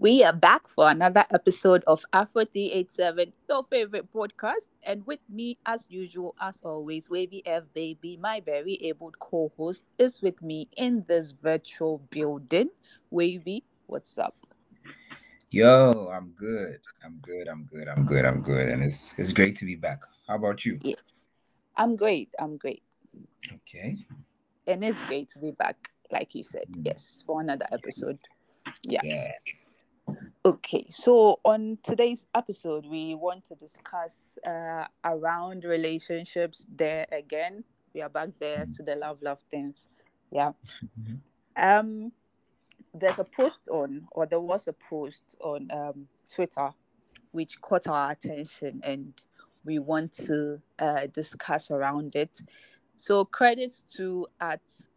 We are back for another episode of Afro 387, your favorite podcast. And with me, as usual, as always, Wavy F Baby, my very able co-host, is with me in this virtual building. Wavy, what's up? Yo, I'm good. And it's great to be back. How about you? Yeah. I'm great. Okay. And it's great to be back, like you said. Yes, for another episode. Yeah. Okay, so on today's episode, we want to discuss around relationships. There again, we are back there to the love things. Yeah. There was a post on Twitter which caught our attention, and we want to discuss around it. So credits to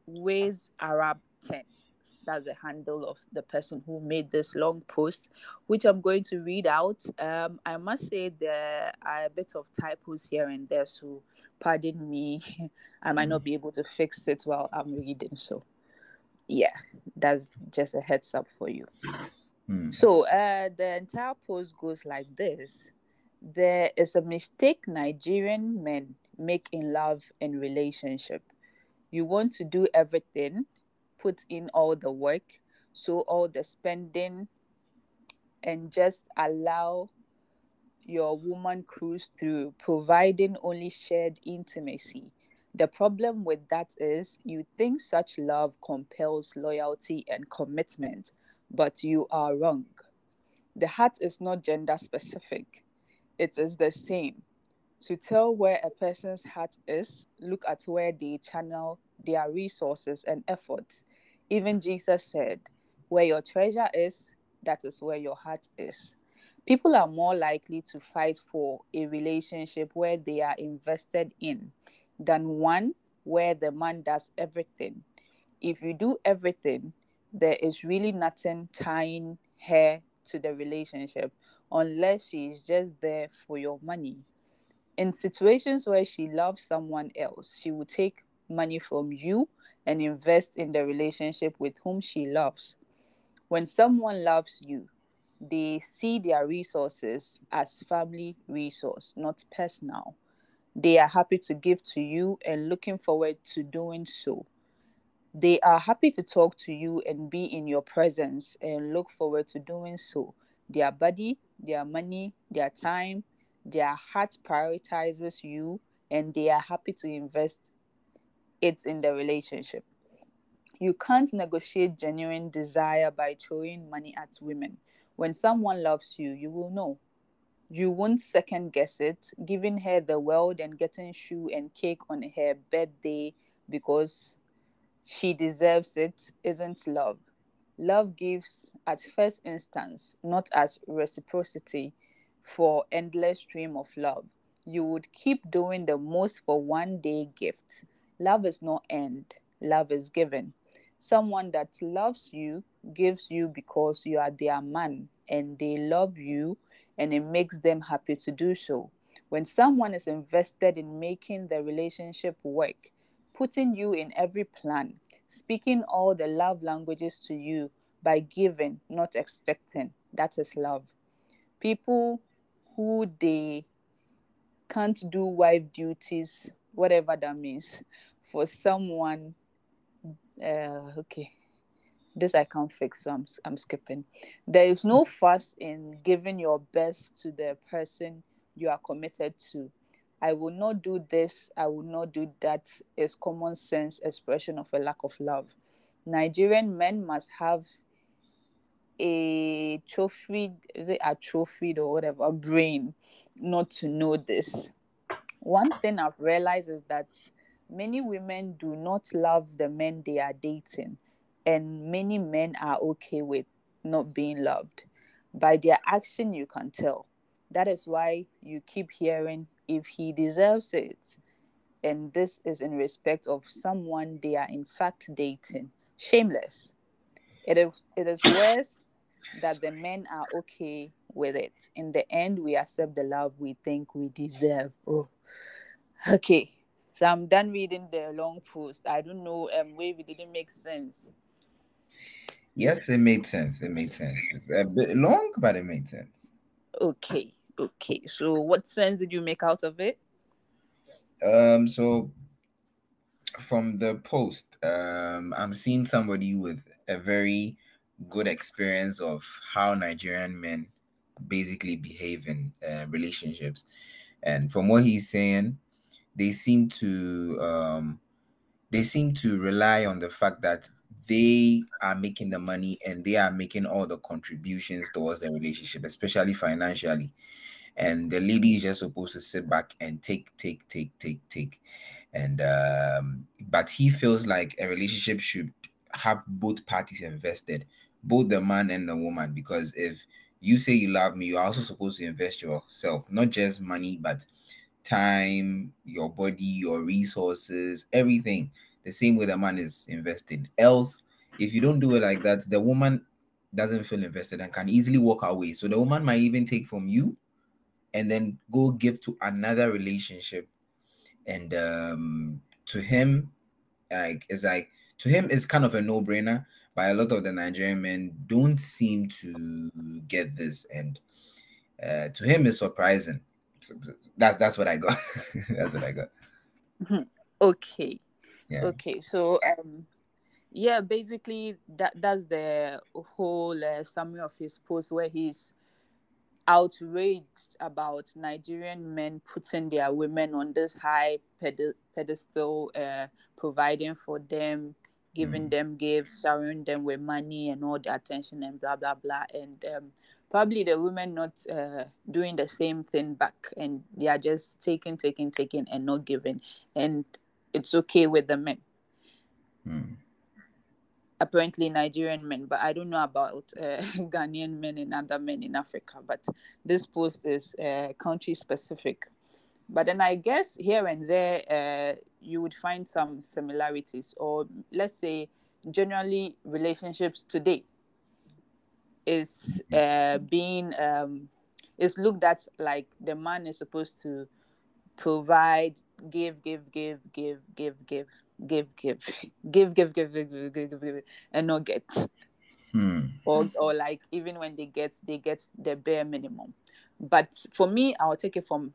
@WazeArab10. That's the handle of the person who made this long post, which I'm going to read out. I must say there are a bit of typos here and there, so pardon me. I might not be able to fix it while I'm reading. So, yeah, that's just a heads up for you. So the entire post goes like this. There is a mistake Nigerian men make in love and relationship. You want to do everything, put in all the work, so all the spending, and just allow your woman cruise through, providing only shared intimacy. The problem with that is you think such love compels loyalty and commitment, but you are wrong. The heart is not gender specific. It is the same. To tell where a person's heart is, look at where they channel their resources and efforts. Even Jesus said, where your treasure is, that is where your heart is. People are more likely to fight for a relationship where they are invested in than one where the man does everything. If you do everything, there is really nothing tying her to the relationship unless she is just there for your money. In situations where she loves someone else, she will take money from you and invest in the relationship with whom she loves. When someone loves you, they see their resources as family resource, not personal. They are happy to give to you and looking forward to doing so. They are happy to talk to you and be in your presence and look forward to doing so. Their body, their money, their time, their heart prioritizes you, and they are happy to invest it's in the relationship. You can't negotiate genuine desire by throwing money at women. When someone loves you, you will know. You won't second guess it, giving her the world and getting shoe and cake on her birthday because she deserves it isn't love. Love gives at first instance, not as reciprocity for endless stream of love. You would keep doing the most for one day gift. Love is not earned. Love is given. Someone that loves you gives you because you are their man and they love you and it makes them happy to do so. When someone is invested in making the relationship work, putting you in every plan, speaking all the love languages to you by giving, not expecting, that is love. People who they can't do wife duties, whatever that means, for someone, okay, this I can't fix, so I'm skipping. There is no fuss in giving your best to the person you are committed to. I will not do this, I will not do that is common sense expression of a lack of love. Nigerian men must have a atrophied or whatever brain not to know this. One thing I've realized is that many women do not love the men they are dating, and many men are okay with not being loved. By their action, you can tell. That is why you keep hearing, if he deserves it. And this is in respect of someone they are in fact dating. Shameless. It is worse that the men are okay with it. In the end, we accept the love we think we deserve. Oh. Okay, so I'm done reading the long post. I don't know, maybe it didn't make sense. Yes, it made sense. It made sense. It's a bit long, but it made sense. Okay. So what sense did you make out of it? So from the post, I'm seeing somebody with a very good experience of how Nigerian men basically behave in relationships. And from what he's saying, they seem to rely on the fact that they are making the money and they are making all the contributions towards the relationship, especially financially. And the lady is just supposed to sit back and take. And but he feels like a relationship should have both parties invested, both the man and the woman, because if you say you love me, you're also supposed to invest yourself, not just money, but time, your body, your resources, everything. The same way the man is invested. Else, if you don't do it like that, the woman doesn't feel invested and can easily walk away. So the woman might even take from you and then go give to another relationship. And to him, it's kind of a no-brainer. But a lot of the Nigerian men don't seem to get this, and to him, it's surprising. That's what I got. That's what I got. Okay. Yeah. Okay, so basically that's the whole summary of his post, where he's outraged about Nigerian men putting their women on this high pedestal, providing for them, giving them gifts, showering them with money and all the attention and blah, blah, blah. And probably the women not doing the same thing back, and they are just taking and not giving. And it's okay with the men. Apparently Nigerian men, but I don't know about Ghanaian men and other men in Africa, but this post is country specific. But then I guess here and there, you would find some similarities, or let's say generally relationships today is being, it's looked at like the man is supposed to provide, give, and not get. Or like even when they get the bare minimum. But for me, I'll take it from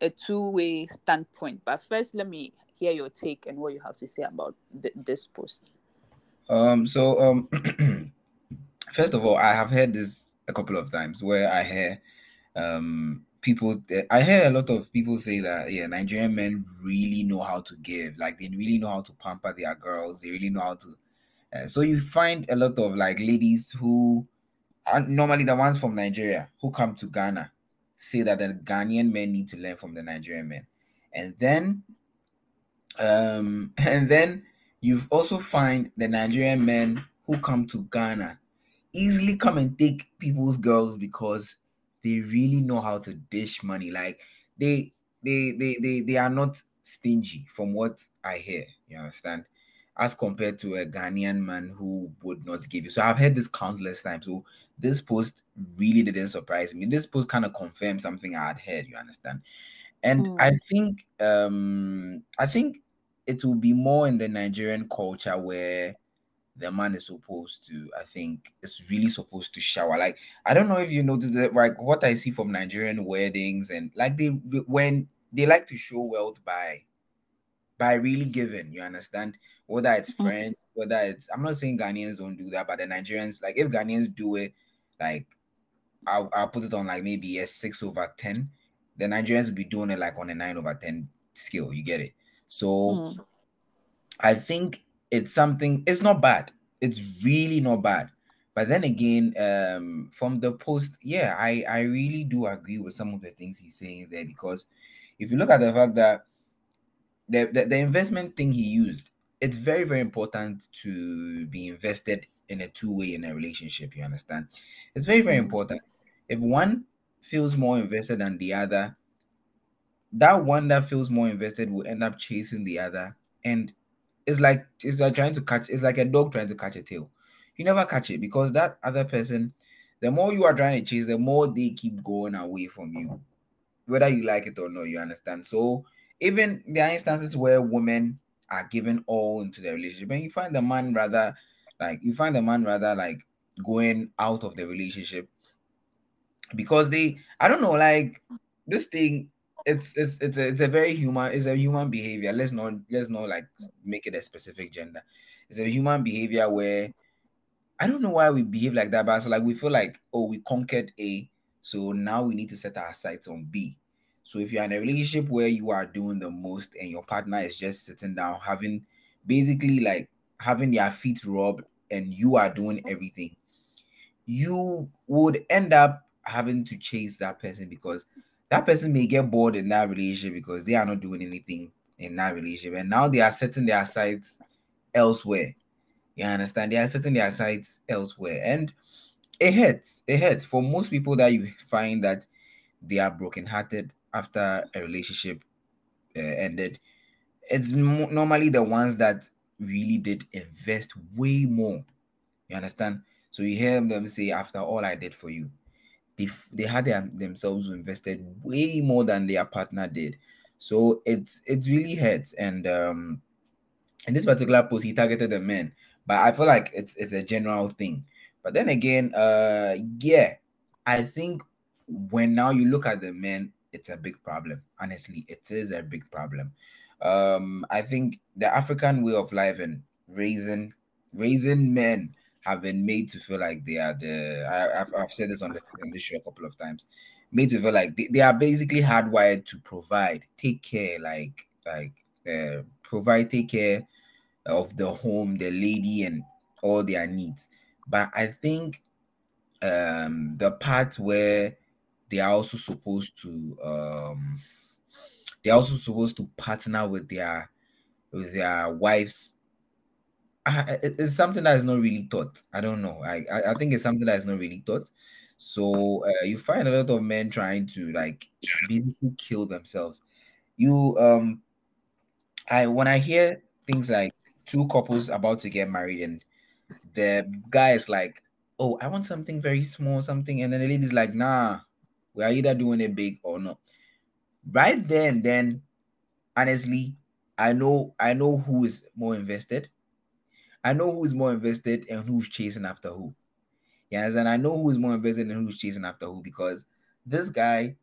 a two-way standpoint. But first, let me hear your take and what you have to say about this post. First of all, I have heard this a couple of times where I hear I hear a lot of people say that, yeah, Nigerian men really know how to give. Like, they really know how to pamper their girls. They really know how to. So you find a lot of, like, ladies who are normally the ones from Nigeria who come to Ghana say that the Ghanaian men need to learn from the Nigerian men. And then you've also find the Nigerian men who come to Ghana easily come and take people's girls because they really know how to dish money. Like they are not stingy, from what I hear. You understand? As compared to a Ghanaian man who would not give you. So I've heard this countless times. So this post really didn't surprise me. This post kind of confirmed something I had heard. You understand? And I think it will be more in the Nigerian culture where the man is supposed to, I think, it's really supposed to shower. Like, I don't know if you noticed that, like, what I see from Nigerian weddings, and like they like to show wealth by really giving, you understand? Whether it's friends, whether it's, I'm not saying Ghanaians don't do that, but the Nigerians, like, if Ghanaians do it, like, I'll put it on, like, maybe a 6/10. The Nigerians will be doing it, like, on a 9/10 scale. You get it? So, I think it's something, it's not bad. It's really not bad. But then again, from the post, yeah, I really do agree with some of the things he's saying there, because if you look at the fact that the investment thing he used, it's very, very important to be invested in a two-way in a relationship, you understand? It's very, very important. If one feels more invested than the other, that one that feels more invested will end up chasing the other, and it's like a dog trying to catch a tail. You never catch it, because that other person, the more you are trying to chase, the more they keep going away from you, whether you like it or not, you understand? So even there are instances where women are given all into their relationship, and you find the man rather Like, you find a man rather like going out of the relationship because they, I don't know, like this thing, it's a very human, it's a human behavior. Let's not like make it a specific gender. It's a human behavior where I don't know why we behave like that, but it's like we feel like, oh, we conquered A, so now we need to set our sights on B. So if you're in a relationship where you are doing the most and your partner is just sitting down, having their feet rubbed, and you are doing everything, you would end up having to chase that person because that person may get bored in that relationship because they are not doing anything in that relationship. And now they are setting their sights elsewhere. You understand? They are setting their sights elsewhere. And it hurts. It hurts for most people that you find that they are brokenhearted after a relationship ended. It's normally the ones that really did invest way more. You understand? So you hear them say, after all I did for you, they had themselves invested way more than their partner did. So it really hurts. And in this particular post, he targeted the men. But I feel like it's a general thing. But then again, I think when now you look at the men, it's a big problem. Honestly, it is a big problem. I think the African way of life and raising men have been made to feel like they are I've said this on the show a couple of times, made to feel like they are basically hardwired to provide, take care, take care of the home, the lady, and all their needs. But I think the part where they are also supposed to partner with their wives, it's something that is not really taught. I don't know. I think it's something that is not really taught. So you find a lot of men trying to like basically kill themselves. When I hear things like two couples about to get married and the guy is like, oh, I want something very small, something. And then the lady's like, nah, we are either doing it big or not. Right there and then, honestly, I know who is more invested. I know who is more invested and who's chasing after who. Yes, and I know who is more invested and who's chasing after who, because this guy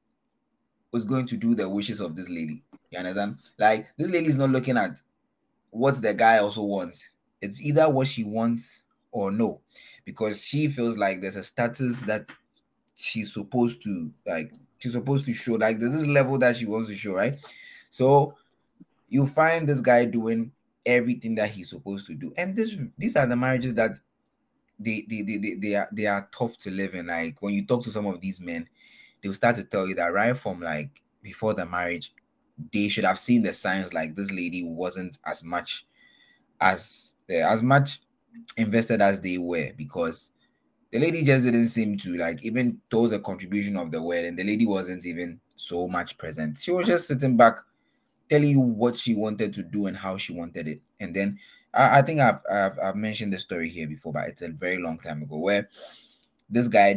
was going to do the wishes of this lady. You understand? Like, this lady is not looking at what the guy also wants. It's either what she wants or no, because she feels like there's a status that she's supposed to show. Like, there's this level that she wants to show, right? So you find this guy doing everything that he's supposed to do, and these are the marriages that they are tough to live in. Like, when you talk to some of these men, they'll start to tell you that right from like before the marriage, they should have seen the signs. Like, this lady wasn't as much invested as they were, because the lady just didn't seem to, like, even towards the contribution of the word, and the lady wasn't even so much present. She was just sitting back, telling you what she wanted to do and how she wanted it. And then I think I've mentioned the story here before, but it's a very long time ago, where this guy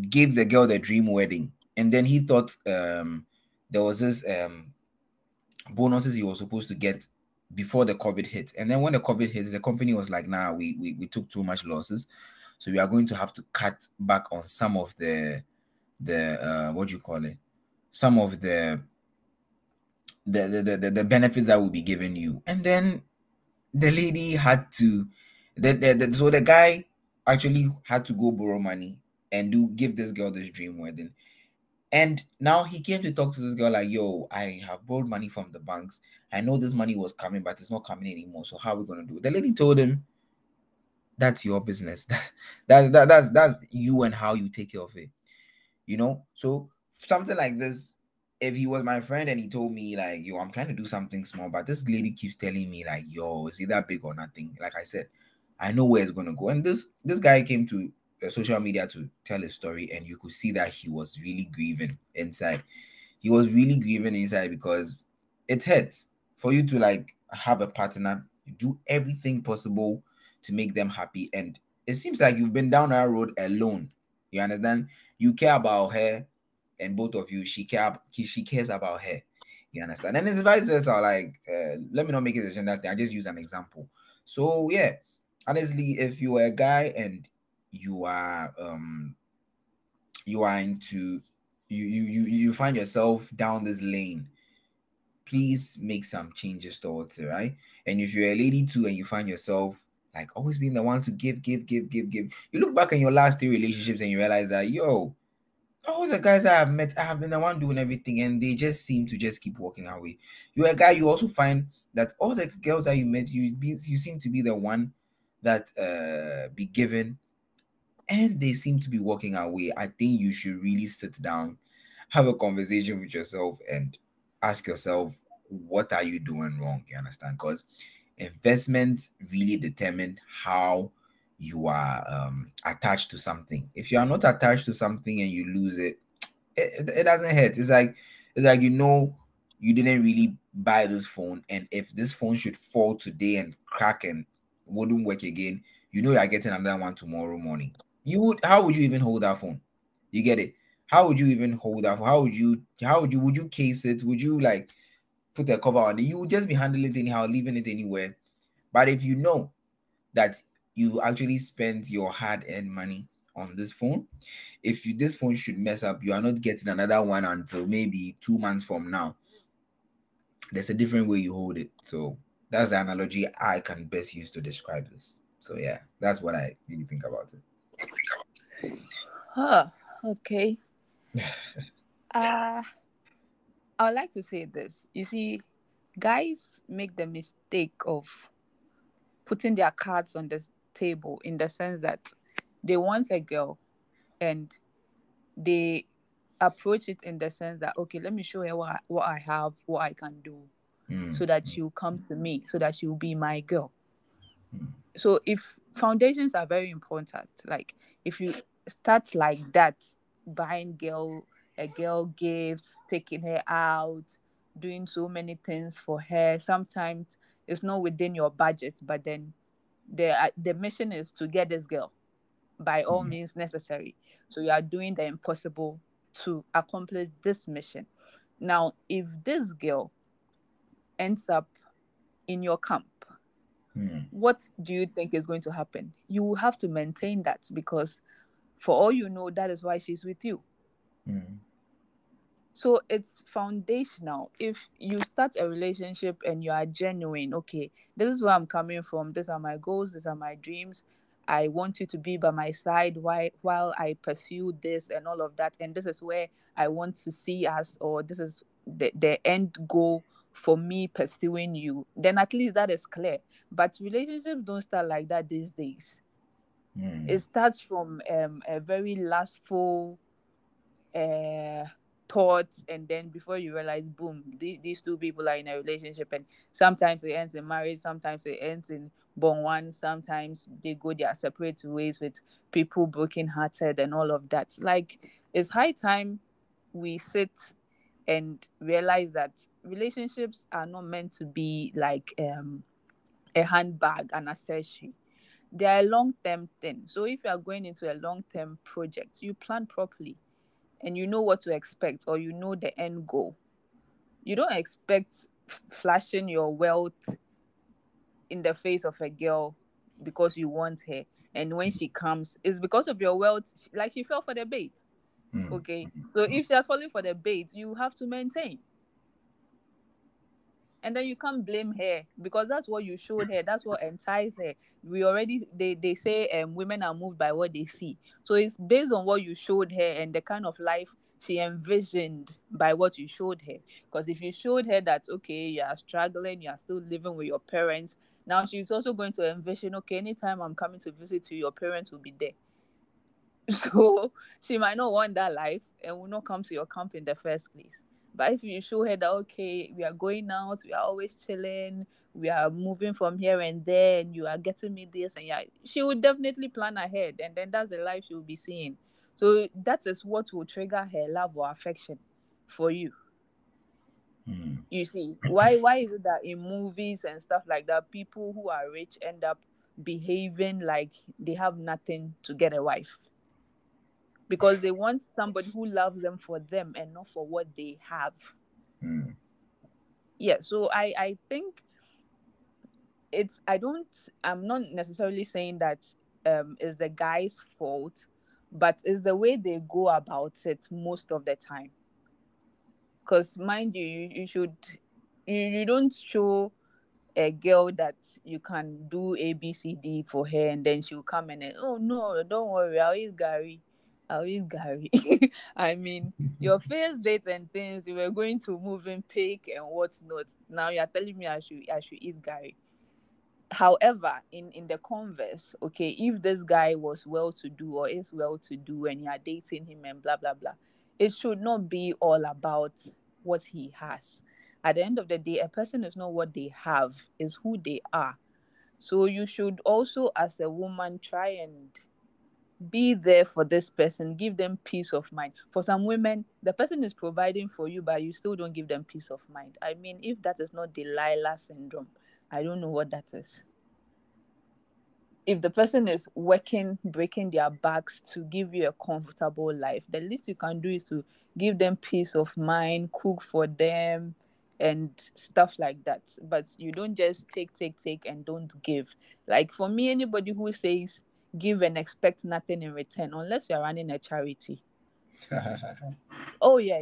gave the girl the dream wedding, and then he thought there was this bonuses he was supposed to get before the COVID hit. And then when the COVID hit, the company was like, "Nah, we took too much losses. So we are going to have to cut back on some of the benefits that will be given you." And then the lady had to, so the guy actually had to go borrow money and give this girl this dream wedding. And now he came to talk to this girl like, "Yo, I have borrowed money from the banks. I know this money was coming, but it's not coming anymore. So how are we gonna do it?" The lady told him, "That's your business. That's you and how you take care of it." You know? So something like this, if he was my friend and he told me like, "Yo, I'm trying to do something small, but this lady keeps telling me like, yo, it's either big or nothing." Like I said, I know where it's going to go. And this guy came to social media to tell his story, and you could see that he was really grieving inside. He was really grieving inside because it hurts for you to like have a partner, do everything possible to make them happy, and it seems like you've been down that road alone. You understand? You care about her, and both of you, she cares about her. You understand? And it's vice versa. Like, let me not make it a gender thing. I just use an example. So yeah, Honestly, if you are a guy and you find yourself down this lane, please make some changes towards it, right? And if you're a lady too and you find yourself like always being the one to give, you look back on your last 3 relationships and you realize that, yo, all the guys I have met, I have been the one doing everything, and they just seem to just keep walking away. You're a guy, you also find that all the girls that you met, you seem to be the one that be given, and they seem to be walking away. I think you should really sit down, have a conversation with yourself, and ask yourself, what are you doing wrong? You understand? Because investments really determine how you are attached to something. If you are not attached to something and you lose it, it doesn't hurt. It's like you didn't really buy this phone, and if this phone should fall today and crack and wouldn't work again, you are getting another one tomorrow morning. How would you even hold that phone? You get it? How would you even hold that? Would you case it? Would you like put a cover on it? You would just be handling it anyhow, leaving it anywhere. But if you know that you actually spent your hard-earned money on this phone, if this phone should mess up, you are not getting another one until maybe 2 months from now. There's a different way you hold it. So that's the analogy I can best use to describe this. So yeah, that's what I really think about it. Huh. Okay. I would like to say this. You see, guys make the mistake of putting their cards on the table, in the sense that they want a girl and they approach it in the sense that, okay, let me show her what I have, what I can do, so that she'll come to me, so that she'll be my girl. So if foundations are very important, like if you start like that, buying a girl gifts, taking her out, doing so many things for her, sometimes it's not within your budget, but then the mission is to get this girl by all means necessary. So you are doing the impossible to accomplish this mission. Now, if this girl ends up in your camp, what do you think is going to happen? You will have to maintain that, because for all you know, that is why she's with you. So it's foundational. If you start a relationship and you are genuine, okay, this is where I'm coming from, these are my goals, these are my dreams, I want you to be by my side while I pursue this and all of that, and this is where I want to see us, or this is the end goal for me pursuing you, then at least that is clear. But relationships don't start like that these days. It starts from a very lustful thoughts, and then before you realize, boom, these two people are in a relationship, and sometimes it ends in marriage, sometimes it ends in bond, sometimes they go their separate ways with people broken-hearted and all of that. Like, it's high time we sit and realize that relationships are not meant to be like a handbag, an accessory. They are a long-term thing. So if you are going into a long-term project, you plan properly and you know what to expect, or you know the end goal. You don't expect flashing your wealth in the face of a girl because you want her. And when she comes, it's because of your wealth, like she fell for the bait. Okay, so if she has fallen for the bait, you have to maintain. And then you can't blame her, because that's what you showed her. That's what enticed her. They say women are moved by what they see. So it's based on what you showed her and the kind of life she envisioned by what you showed her. Because if you showed her that, okay, you are struggling, you are still living with your parents, now she's also going to envision, okay, anytime I'm coming to visit you, your parents will be there. So she might not want that life and will not come to your camp in the first place. But if you show her that, okay, we are going out, we are always chilling, we are moving from here and there, and you are getting me this, and yeah, she will definitely plan ahead, and then that's the life she will be seeing. So that is what will trigger her love or affection for you. You see, why is it that in movies and stuff like that, people who are rich end up behaving like they have nothing to get a wife? Because they want somebody who loves them for them and not for what they have. Yeah, so I think it's I'm not necessarily saying that it's the guy's fault, but it's the way they go about it most of the time. Because mind you, you don't show a girl that you can do A, B, C, D for her, and then she'll come and oh no, don't worry, I'll use Gary. I mean, your first date and things, you were going to move in pick and whatnot. Now you're telling me I should eat Gary. However, in the converse, okay, if this guy was well-to-do or is well-to-do and you're dating him and blah, blah, blah, it should not be all about what he has. At the end of the day, a person is not what they have, it's who they are. So you should also, as a woman, try and be there for this person, give them peace of mind. For some women, the person is providing for you, but you still don't give them peace of mind. I mean, if that is not Delilah syndrome, I don't know what that is. If the person is working, breaking their backs to give you a comfortable life, the least you can do is to give them peace of mind, cook for them, and stuff like that. But you don't just take, and don't give. Like for me, anybody who says, give and expect nothing in return, unless you're running a charity. Oh, yeah.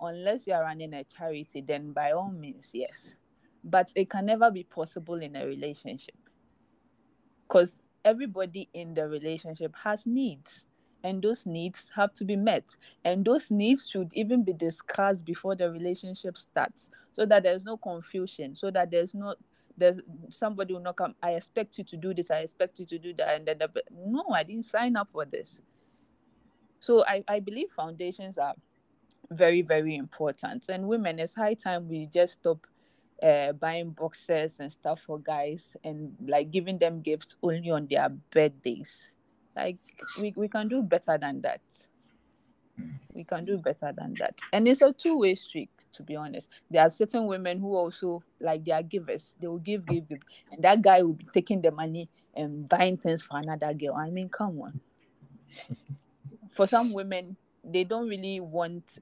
Unless you're running a charity, then by all means, yes. But it can never be possible in a relationship. Because everybody in the relationship has needs. And those needs have to be met. And those needs should even be discussed before the relationship starts. So that there's no confusion. So that somebody will not come, I expect you to do this, I expect you to do that, and then no, I didn't sign up for this. So I believe foundations are very, very important. And women, it's high time we just stop buying boxes and stuff for guys and like giving them gifts only on their birthdays. Like we can do better than that. We can do better than that. And it's a two-way street, to be honest. There are certain women who also, like, they are givers. They will give. And that guy will be taking the money and buying things for another girl. I mean, come on. For some women, they don't really want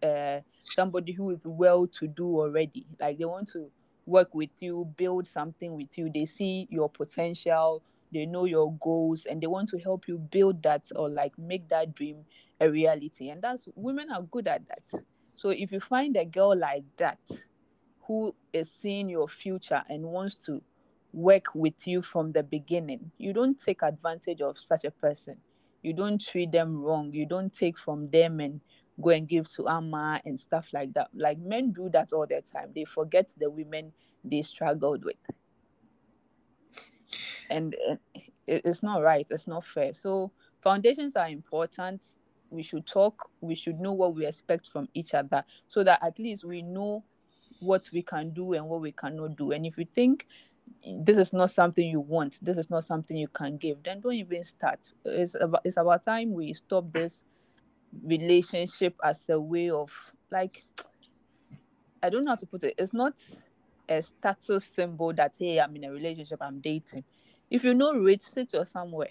somebody who is well-to-do already. Like, they want to work with you, build something with you. They see your potential. They know your goals. And they want to help you build that or, like, make that dream a reality. And that's, women are good at that. So if you find a girl like that who is seeing your future and wants to work with you from the beginning, you don't take advantage of such a person. You don't treat them wrong. You don't take from them and go and give to Amma and stuff like that. Like, men do that all the time. They forget the women they struggled with. And it's not right. It's not fair. So foundations are important. We should talk, we should know what we expect from each other so that at least we know what we can do and what we cannot do. And if you think this is not something you want, this is not something you can give, then don't even start. It's about time we stop this relationship as a way of, like, I don't know how to put it. It's not a status symbol that, hey, I'm in a relationship, I'm dating. If you're not rich, sit or somewhere.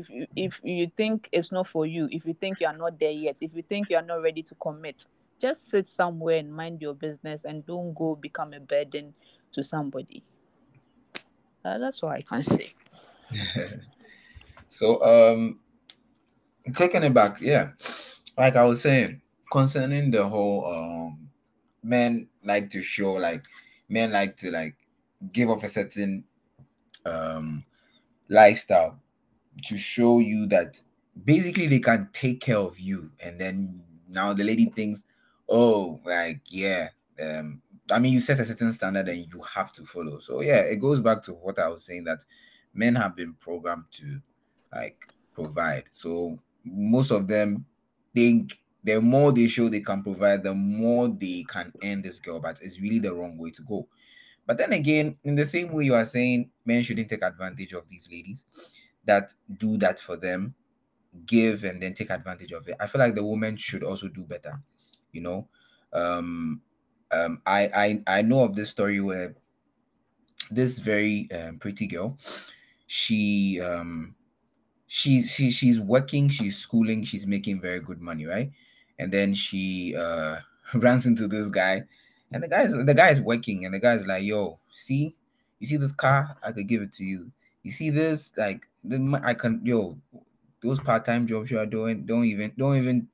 If you think it's not for you, if you think you're not there yet, if you think you're not ready to commit, just sit somewhere and mind your business and don't go become a burden to somebody. That's what I can say. So, taking it back, yeah. Like I was saying, concerning the whole men like to show, like, men like to, like, give off a certain lifestyle to show you that basically they can take care of you. And then now the lady thinks, oh, like, yeah, I mean, you set a certain standard and you have to follow. So yeah, it goes back to what I was saying, that men have been programmed to, like, provide. So most of them think the more they show they can provide, the more they can earn this girl, but it's really the wrong way to go. But then again, in the same way you are saying men shouldn't take advantage of these ladies that do that for them, give and then take advantage of it, I feel like the woman should also do better, you know. I know of this story where this very pretty girl, she's working, she's schooling, she's making very good money, right? And then she runs into this guy, and the guy's working, and the guy's like, yo, see, You see this car? I could give it to you. You see this? Like, I can, yo, those part-time jobs you are doing, don't even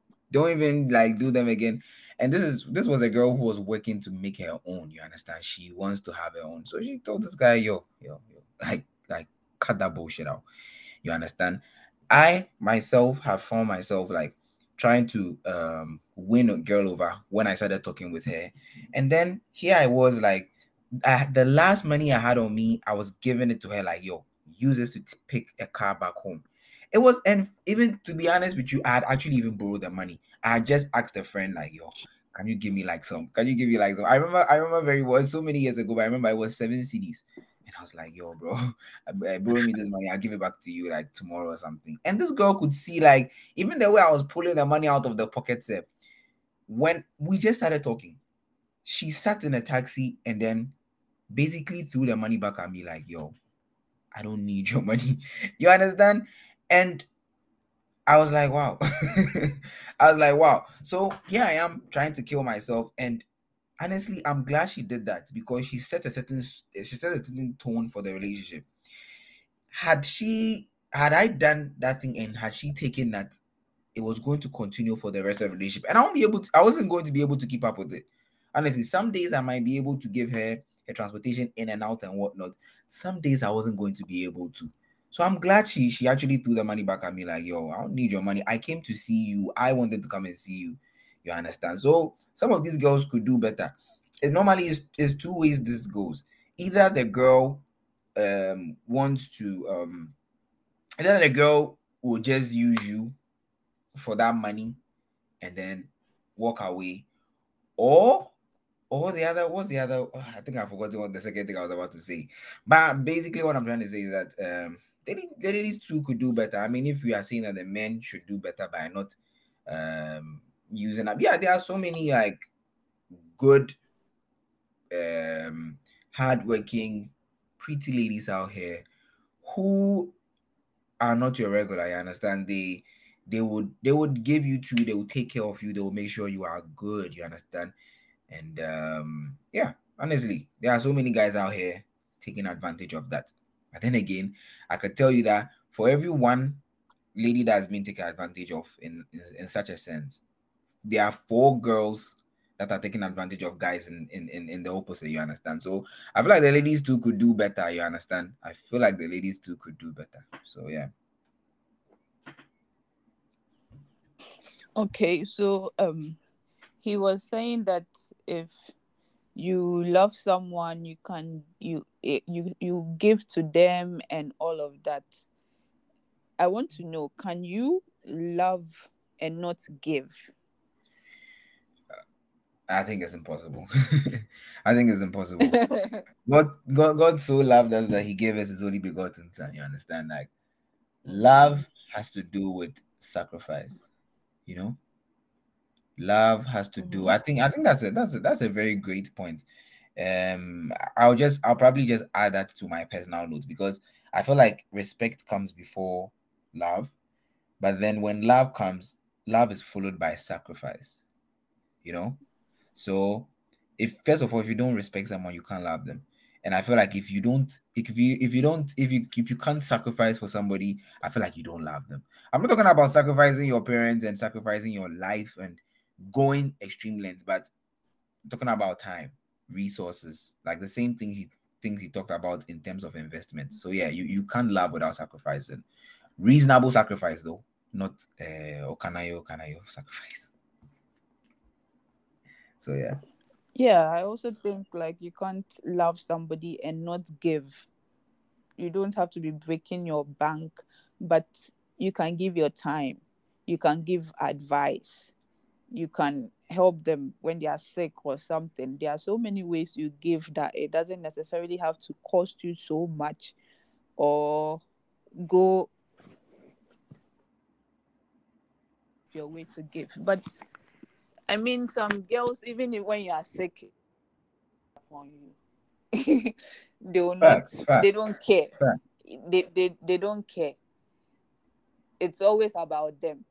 like do them again. And this was a girl who was working to make her own. You understand? She wants to have her own. So she told this guy, yo, like cut that bullshit out. You understand? I myself have found myself like trying to win a girl over when I started talking with her. And then here I was like, the last money I had on me, I was giving it to her like, yo, use this to pick a car back home. It was, and even to be honest with you, I had actually even borrowed the money. I just asked a friend like, yo, can you give me like some? I remember very well, so many years ago, but I remember it was 7 CDs. And I was like, yo, bro, borrow me this money. I'll give it back to you like tomorrow or something. And this girl could see like, even the way I was pulling the money out of the pocket, when we just started talking, she sat in a taxi and then basically threw the money back at me like, yo, I don't need your money. You understand? And I was like, wow. So here I am trying to kill myself. And honestly, I'm glad she did that because she set a certain tone for the relationship. Had I done that thing and had she taken that, it was going to continue for the rest of the relationship. And I wasn't going to be able to keep up with it. Honestly, some days I might be able to give her a transportation in and out and whatnot. Some days I wasn't going to be able to. So I'm glad she actually threw the money back at me like, yo, I don't need your money. I came to see you. I wanted to come and see you. You understand? So some of these girls could do better. It normally is two ways this goes. Either the girl will just use you for that money and then walk away. Or the other, what's the other? Oh, I think I forgot what the second thing I was about to say. But basically what I'm trying to say is that the ladies too could do better. I mean, if we are saying that the men should do better by not using up. Yeah, there are so many like good, hardworking, pretty ladies out here who are not your regular. You understand? They would give you to, they will take care of you, they will make sure you are good. You understand? And yeah, honestly, there are so many guys out here taking advantage of that. But then again, I could tell you that for every one lady that has been taken advantage of in such a sense, there are 4 girls that are taking advantage of guys in the opposite. You understand? So I feel like the ladies too could do better. You understand? So yeah. Okay, so he was saying that if you love someone, you give to them and all of that. I want to know, can you love and not give? I think it's impossible. God so loved us that he gave us his only begotten son. You understand? Like, love has to do with sacrifice. You know, love has to do. I think that's a very great point. I'll probably just add that to my personal notes because I feel like respect comes before love, but then when love comes, love is followed by sacrifice. You know, so if first of all, if you don't respect someone, you can't love them. And I feel like if you can't sacrifice for somebody, I feel like you don't love them. I'm not talking about sacrificing your parents and sacrificing your life and going extreme lengths, but I'm talking about time, resources, like the same thing he talked about in terms of investment. So yeah, you can't love without sacrificing. Reasonable sacrifice though, not okanayo sacrifice. So yeah. Yeah, I also think like you can't love somebody and not give. You don't have to be breaking your bank, but you can give your time. You can give advice. You can help them when they are sick or something. There are so many ways you give that it doesn't necessarily have to cost you so much or go your way to give. But I mean, some girls, even when you are sick, they will not. Fact. They don't care. They don't care. It's always about them.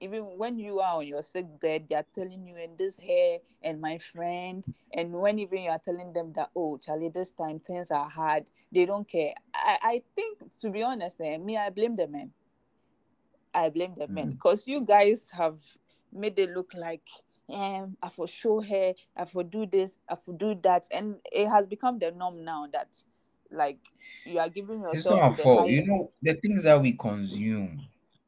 even when you are on your sick bed, they are telling you, and this hair, and my friend, and when even you are telling them that, oh, Charlie, this time things are hard, they don't care. I think, to be honest, me, I blame the men. I blame the men, because you guys have made it look like, I for show hair, I for do this, I for do that, and it has become the norm now that, like, you are giving yourself. It's not our fault, you know. The things that we consume,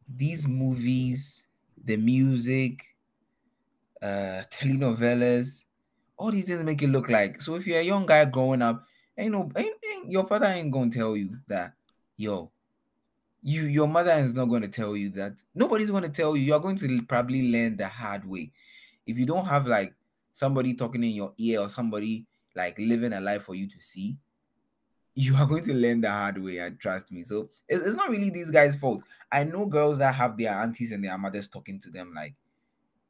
these movies, the music, telenovelas, all these things make it look like. So if you're a young guy growing up, you know, your father ain't gonna tell you that, your mother is not going to tell you that. Nobody's going to tell you. You're going to probably learn the hard way. If you don't have, like, somebody talking in your ear or somebody, like, living a life for you to see, you are going to learn the hard way, and trust me. So it's not really these guys' fault. I know girls that have their aunties and their mothers talking to them like,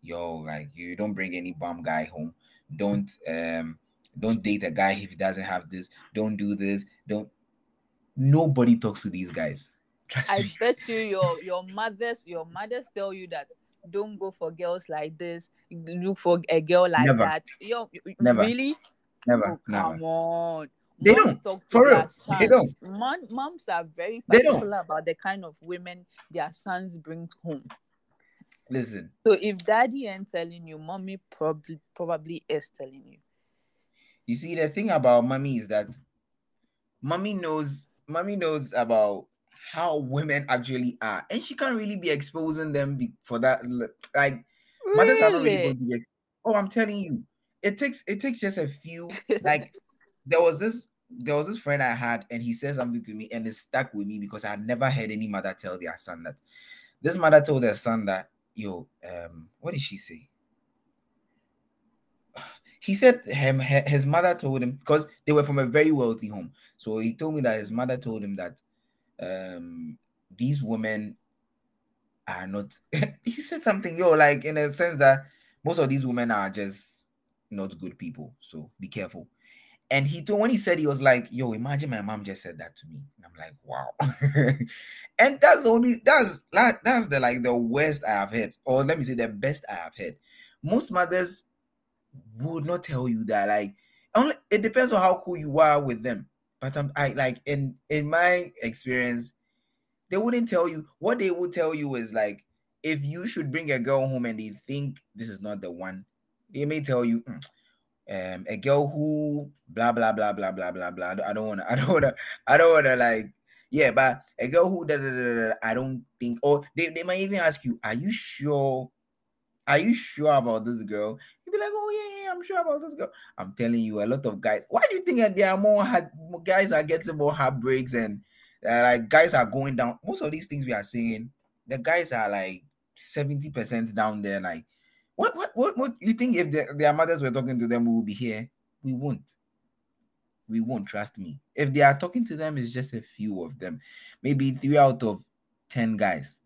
yo, like, you don't bring any bum guy home. Don't date a guy if he doesn't have this. Don't do this. Don't. Nobody talks to these guys. I bet you your mothers tell you that, don't go for girls like this, look for a girl like never. That. Yo, never. Really? Never. Oh, come never. On. They moms don't. Talk to for real. Sons. They don't. Moms are very particular about the kind of women their sons bring home. Listen. So if daddy ain't telling you, mommy probably is telling you. You see, the thing about mommy is that mommy knows about how women actually are, and she can't really be exposing them for that. Like, really? Mothers are not really going to be I'm telling you, it takes just a few. Like, there was this friend I had, and he said something to me, and it stuck with me because I had never heard any mother tell their son that. This mother told her son that, yo, what did she say? He said his mother told him, because they were from a very wealthy home. So he told me that his mother told him that, these women are not. He said something, like, in a sense that most of these women are just not good people, so be careful. And he was like, imagine my mom just said that to me. And I'm like, wow. And that's the, like, the worst I have heard, or let me say the best I have heard. Most mothers would not tell you that. Like, it depends on how cool you are with them. But I like, in my experience, they wouldn't tell you. What they would tell you is, like, if you should bring a girl home and they think this is not the one, they may tell you, a girl who blah blah blah blah blah blah blah. I don't wanna like, yeah, but a girl who da da da da. I don't think. Or they might even ask you, are you sure? Are you sure about this girl? You'd be like, oh yeah, I'm sure about this girl. I'm telling you, a lot of guys. Why do you think that there are more guys are getting more heartbreaks, and like, guys are going down? Most of these things we are saying, the guys are like 70% down there. Like, what? You think if their mothers were talking to them, we will be here? We won't. We won't, trust me. If they are talking to them, it's just a few of them, maybe 3 out of 10 guys.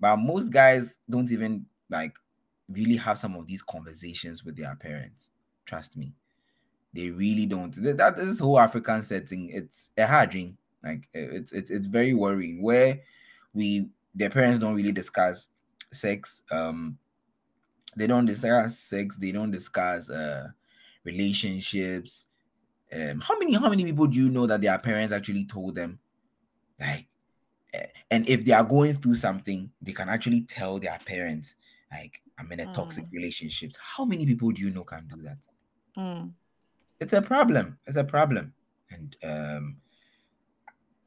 But most guys don't even, like, really have some of these conversations with their parents. Trust me, they really don't. That this whole African setting, it's a hard thing. Like, it's very worrying, where their parents don't really discuss sex. They don't discuss sex. They don't discuss relationships. How many people do you know that their parents actually told them, like, and if they are going through something, they can actually tell their parents, like, I'm in a toxic relationship. How many people do you know can do that? It's a problem. And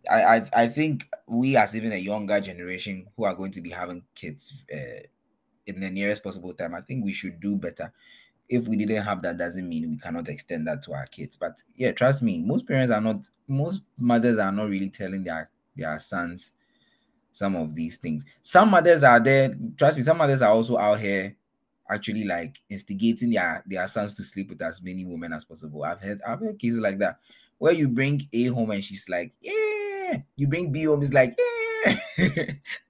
I think we, as even a younger generation who are going to be having kids in the nearest possible time, I think we should do better. If we didn't have that, doesn't mean we cannot extend that to our kids. But yeah, trust me, most mothers are not really telling their sons some of these things. Some mothers are there, trust me, some mothers are also out here actually, like, instigating their sons to sleep with as many women as possible. I've heard cases like that, where you bring A home and she's like, yeah, you bring B home, is like, yeah.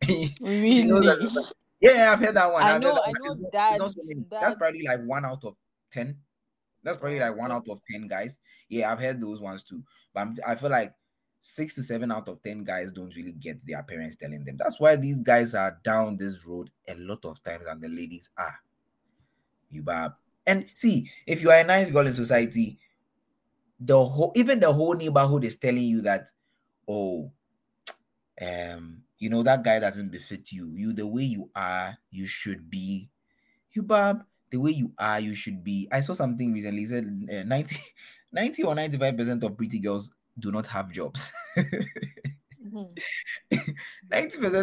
Really? She knows that. Yeah, I've heard that one. I know that's probably like 1 out of 10. That's probably like 1 out of 10 guys. Yeah, I've heard those ones too. But I feel like 6 to 7 out of 10 guys don't really get their parents telling them. That's why these guys are down this road a lot of times, and the ladies are. You bab. And see, if you are a nice girl in society, even the whole neighborhood is telling you that, oh, you know, that guy doesn't befit you. You, the way you are, you should be. You bab, the way you are, you should be. I saw something recently. It said 90 or 95% of pretty girls do not have jobs. 90%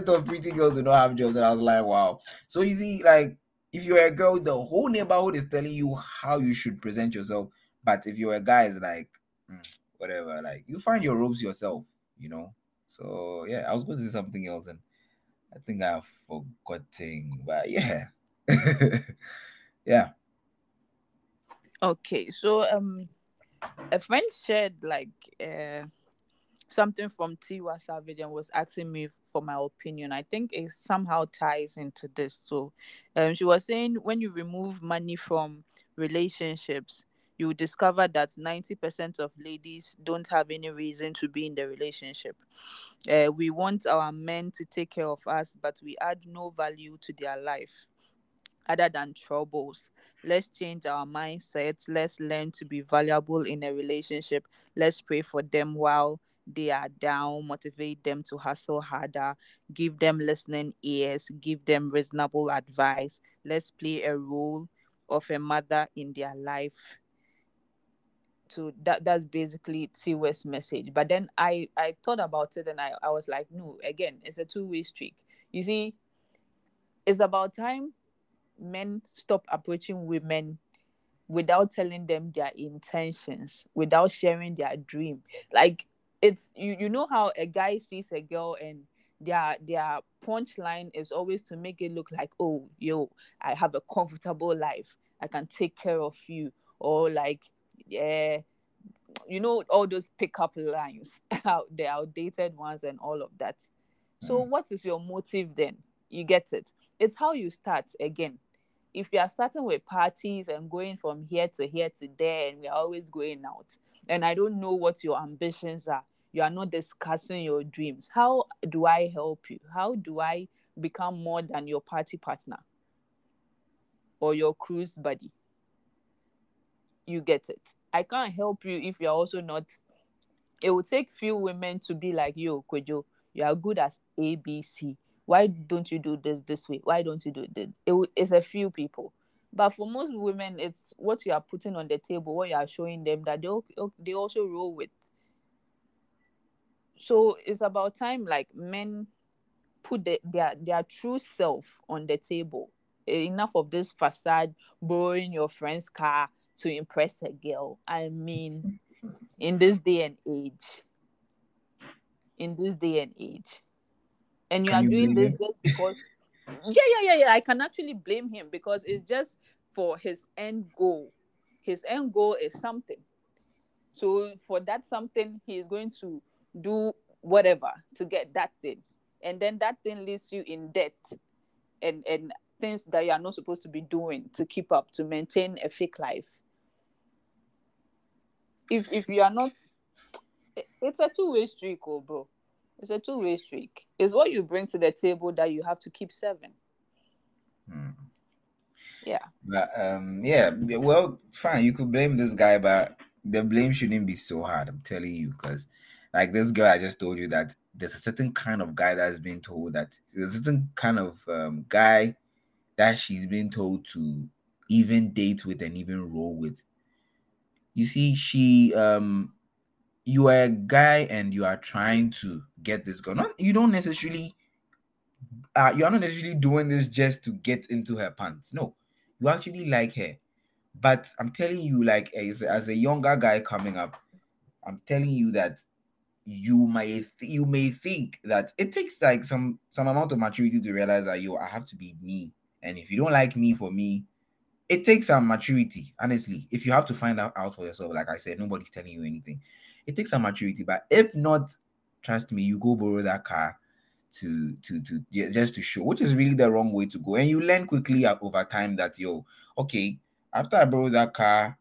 of pretty girls do not have jobs. And I was like, wow. So you see, like, if you're a girl, the whole neighborhood is telling you how you should present yourself. But if you're a guy, it's like, whatever. Like, you find your ropes yourself, you know? So, yeah, I was going to say something else, and I think I've forgotten. But, yeah. Yeah. Okay, so, a friend shared like something from Tiwa Savage and was asking me for my opinion. I think it somehow ties into this. So she was saying, when you remove money from relationships, you discover that 90% of ladies don't have any reason to be in the relationship. We want our men to take care of us, but we add no value to their life other than troubles. Let's change our mindset. Let's learn to be valuable in a relationship. Let's pray for them while they are down, motivate them to hustle harder, give them listening ears, give them reasonable advice. Let's play a role of a mother in their life. So that's basically Tiwa's message. But then I thought about it, and I was like, no, again, it's a two-way street. You see, it's about time men stop approaching women without telling them their intentions, without sharing their dream. Like, it's you know how a guy sees a girl and their punchline is always to make it look like, oh, yo, I have a comfortable life, I can take care of you, or like, yeah, you know, all those pickup lines, the outdated ones and all of that. So what is your motive then? You get it? It's how you start. Again, if you are starting with parties and going from here to there, and we are always going out, and I don't know what your ambitions are, you are not discussing your dreams. How do I help you? How do I become more than your party partner or your cruise buddy? You get it? I can't help you if you're also not. It will take few women to be like, yo, Kojo, you are good as ABC. Why don't you do this way? Why don't you do this? It's a few people. But for most women, it's what you are putting on the table, what you are showing them that they also roll with. So it's about time, like, men put their true self on the table. Enough of this facade, borrowing your friend's car to impress a girl. I mean, in this day and age. And you are doing this just because, yeah. I can actually blame him, because it's just for his end goal. His end goal is something. So for that something, he is going to do whatever to get that thing. And then that thing leaves you in debt and things that you are not supposed to be doing to keep up, to maintain a fake life. If you are not, it's a two-way street, bro. It's a two-way street. It's what you bring to the table that you have to keep serving. Yeah. But, yeah. Well, fine. You could blame this guy, but the blame shouldn't be so hard. I'm telling you, because like this girl, I just told you that there's a certain kind of guy that's been told that there's a certain kind of guy that she's been told to even date with and even roll with. You see, she you are a guy and you are trying to get this girl. You are not necessarily doing this just to get into her pants. No, you actually like her. But I'm telling you, like, as a younger guy coming up, I'm telling you that you may think that it takes like some amount of maturity to realize that, yo, I have to be me. And if you don't like me for me, it takes some maturity, honestly. If you have to find out for yourself, like I said, nobody's telling you anything. It takes some maturity, but if not, trust me, you go borrow that car to just to show, which is really the wrong way to go. And you learn quickly over time that, yo, okay, after I borrowed that car,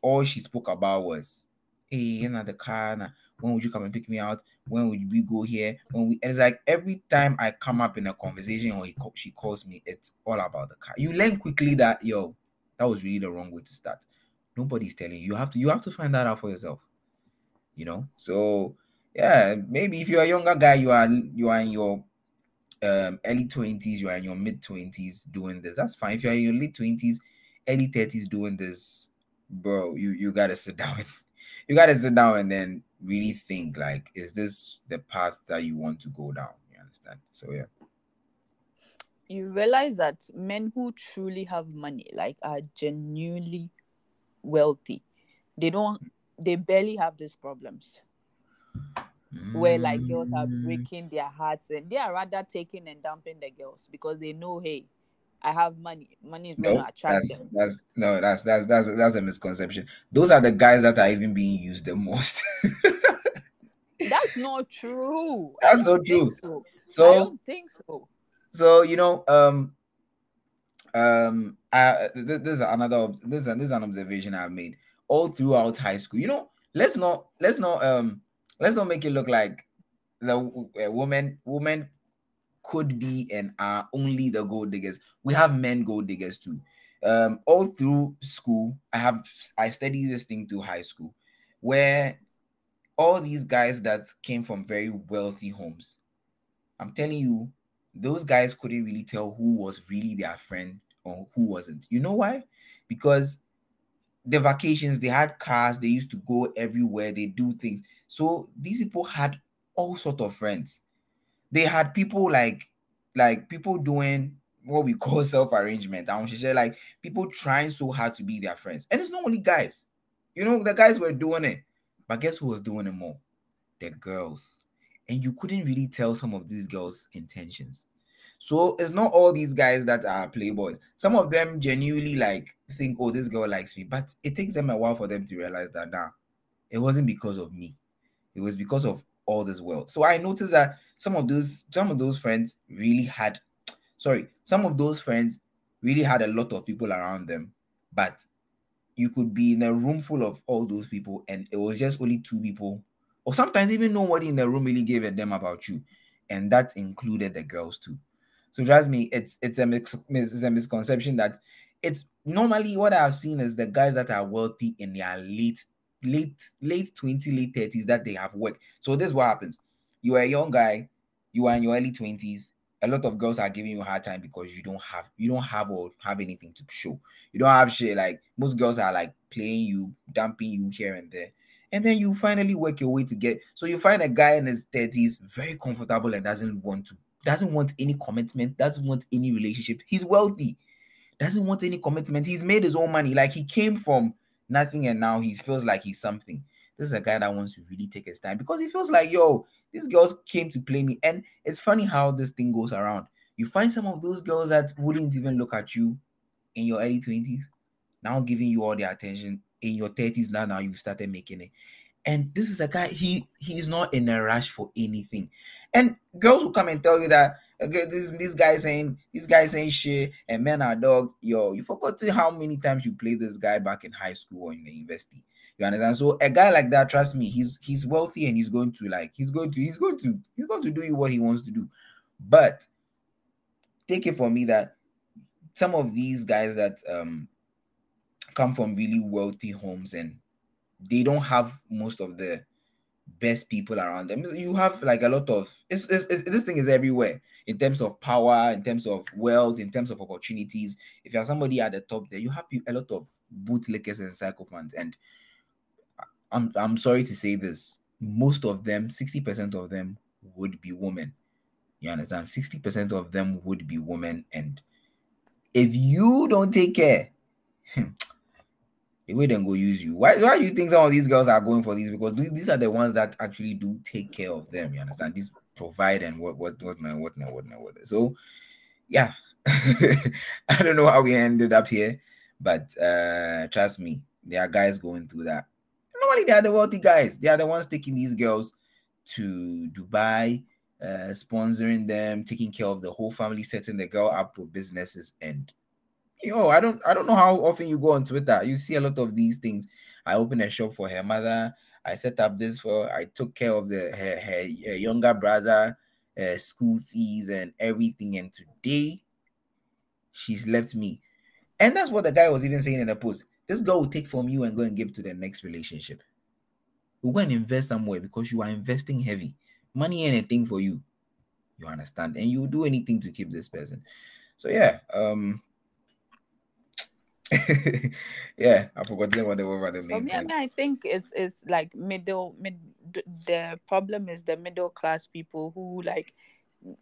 all she spoke about was, hey, you know, the car. When would you come and pick me out? When would we go here? When we, and it's like every time I come up in a conversation or she calls me, it's all about the car. You learn quickly that, yo, that was really the wrong way to start. Nobody's telling you. You have to find that out for yourself, you know? So yeah, maybe if you're a younger guy, you are in your early 20s, you are in your mid 20s doing this, that's fine. If you're in your late 20s, early 30s doing this, bro, you gotta sit down. You gotta sit down and then really think, like, is this the path that you want to go down? You understand? So yeah, you realize that men who truly have money, like, are genuinely wealthy. They barely have these problems where, like, girls are breaking their hearts, and they are rather taking and dumping the girls because they know, hey, I have money. Money is going to attract them. That's a misconception. Those are the guys that are even being used the most. That's not true. That's so true. So I don't think so. So you know, this is an observation I've made all throughout high school. You know, let's not make it look like the women could be and are only the gold diggers. We have men gold diggers too. All through school, I studied this thing through high school, where all these guys that came from very wealthy homes, I'm telling you, those guys couldn't really tell who was really their friend or who wasn't. You know why? Because the vacations, they had cars, they used to go everywhere, they do things. So these people had all sorts of friends. They had people like people doing what we call self-arrangement. I want to share, like, people trying so hard to be their friends. And it's not only guys. You know, the guys were doing it. But guess who was doing it more? The girls. And you couldn't really tell some of these girls' intentions. So it's not all these guys that are playboys. Some of them genuinely, like, think, oh, this girl likes me. But it takes them a while for them to realize that, nah, it wasn't because of me. It was because of all this world. So I noticed that some of those friends really had a lot of people around them, but you could be in a room full of all those people and it was just only two people, or sometimes even nobody in the room really gave a damn about you, and that included the girls too. So trust me, it's a misconception that it's normally what I've seen is the guys that are wealthy in their late 20s, late 30s that they have worked. So this is what happens. You are a young guy, you are in your early 20s. A lot of girls are giving you a hard time because you don't have anything to show. You don't have shit. Like, most girls are, like, playing you, dumping you here and there. And then you finally work your way to get, so you find a guy in his 30s, very comfortable and doesn't want any commitment, doesn't want any relationship. He's wealthy, doesn't want any commitment. He's made his own money. Like, he came from nothing and now he feels like he's something. This is a guy that wants to really take his time because he feels like, yo, these girls came to play me. And it's funny how this thing goes around. You find some of those girls that wouldn't even look at you in your early 20s now giving you all their attention in your 30s. Now you've started making it. And this is a guy, he's not in a rush for anything. And girls will come and tell you that, okay, this guy's saying shit and men are dogs. Yo, you forgot how many times you played this guy back in high school or in the university. You understand? So a guy like that, trust me, he's wealthy and he's going to do what he wants to do. But take it from me that some of these guys that come from really wealthy homes and they don't have most of the best people around them. You have, like, a lot of this thing is everywhere in terms of power, in terms of wealth, in terms of opportunities. If you're somebody at the top there, you have a lot of bootlickers and psychopaths. And I'm sorry to say this, most of them, 60% of them would be women. You understand? 60% of them would be women. And if you don't take care, they wouldn't go use you. Why do you think some of these girls are going for these? Because these are the ones that actually do take care of them. You understand? These provide and what. So yeah, I don't know how we ended up here, but trust me, there are guys going through that. Normally, they are the wealthy guys. They are the ones taking these girls to Dubai, sponsoring them, taking care of the whole family, setting the girl up for businesses. And yo, I don't know how often you go on Twitter. You see a lot of these things. I opened a shop for her mother. I set up this for her. I took care of her younger brother, school fees and everything. And today, she's left me. And that's what the guy was even saying in the post. This girl will take from you and go and give to the next relationship. You'll go and invest somewhere because you are investing heavy. Money ain't a thing for you. You understand? And you'll do anything to keep this person. So, yeah. Yeah, I forgot what they were. I think it's like the problem is the middle class people who, like,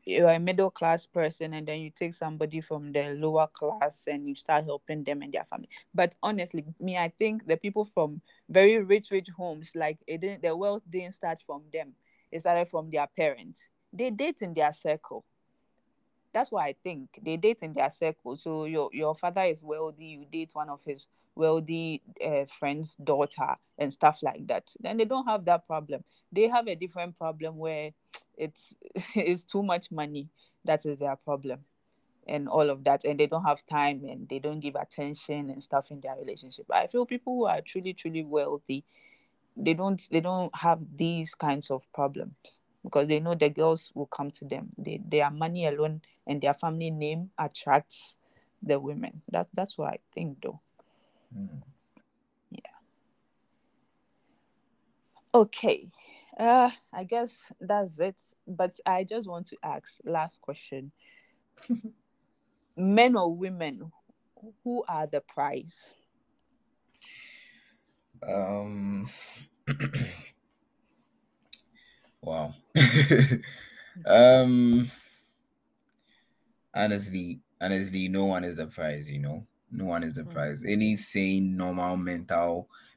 you're a middle class person and then you take somebody from the lower class and you start helping them and their family. But honestly, me, I think the people from very rich homes, like, the wealth didn't start from them. It started from their parents. They date in their circle. That's what I think. They date in their circle. So your father is wealthy. You date one of his wealthy friend's daughter and stuff like that. Then they don't have that problem. They have a different problem where it's too much money. That is their problem and all of that. And they don't have time and they don't give attention and stuff in their relationship. I feel people who are truly, truly wealthy, they don't have these kinds of problems. Because they know the girls will come to them. Their money alone and their family name attracts the women. That's what I think, though. Mm. Yeah. Okay. I guess that's it. But I just want to ask, last question. Men or women, who are the prize? Wow. Honestly, no one is the prize, you know. No one is the prize. Any sane, normal,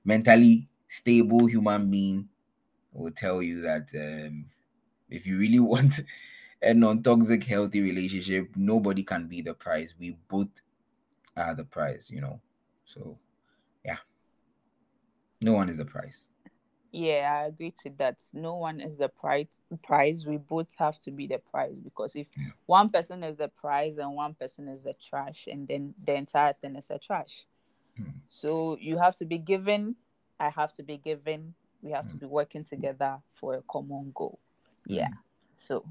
mentally stable human being will tell you that if you really want a non-toxic, healthy relationship, nobody can be the prize. We both are the prize, you know. So, yeah. No one is the prize. Yeah, I agree to that. No one is the prize. We both have to be the prize, because if one person is the prize and one person is the trash, and then the entire thing is a trash. Mm. So you have to be given. I have to be given. We have to be working together for a common goal. Mm. Yeah. So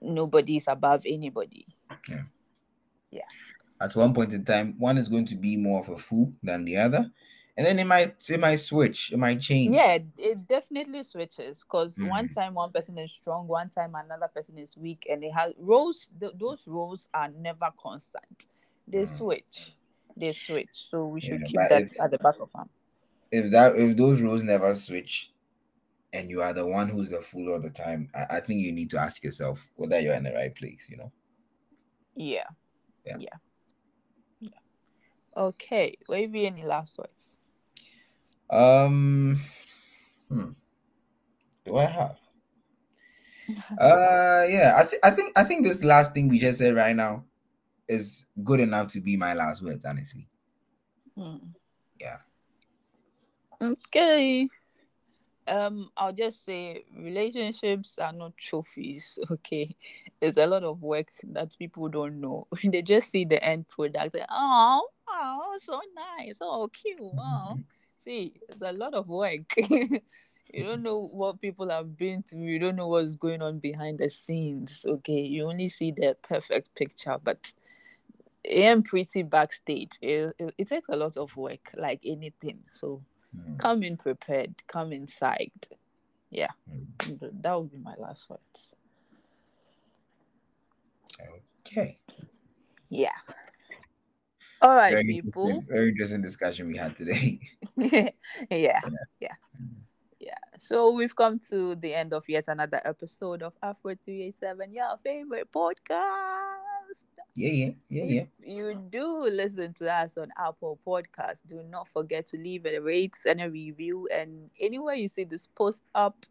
nobody is above anybody. Yeah. Yeah. At one point in time, one is going to be more of a fool than the other. And then it might switch, it might change. Yeah, it definitely switches, because one time one person is strong, one time another person is weak, and they have roles. Those roles are never constant. They switch. They switch. So we should keep that at the back of our mind. If those roles never switch, and you are the one who's the fool all the time, I think you need to ask yourself whether you're in the right place. You know. Yeah. Yeah. Yeah. Yeah. Okay. Wavy, any last words? Do I have? Yeah. I think this last thing we just said right now is good enough to be my last words, honestly. Yeah. Okay. I'll just say relationships are not trophies, okay? It's a lot of work that people don't know. They just see the end product. Oh, so nice. Oh, cute. Oh. See, it's a lot of work. You don't know what people have been through. You don't know what's going on behind the scenes, okay? You only see the perfect picture, but I'm pretty backstage. It takes a lot of work, like anything. So come in prepared. Come inside. Yeah. That would be my last words. Okay. Yeah. All right, very, people. Very interesting discussion we had today. Yeah. So we've come to the end of yet another episode of Afro 387, your favorite podcast. Yeah. You do listen to us on Apple Podcasts. Do not forget to leave a rate and a review. And anywhere you see this post up,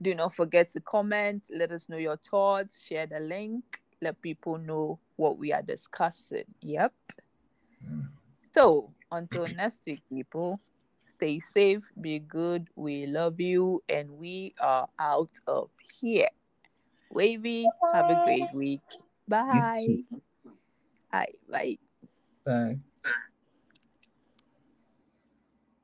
do not forget to comment. Let us know your thoughts. Share the link. Let people know what we are discussing. Yep. So, until next week, people, stay safe, be good, we love you, and we are out of here. Wavy, have a great week. Bye. Bye. Bye.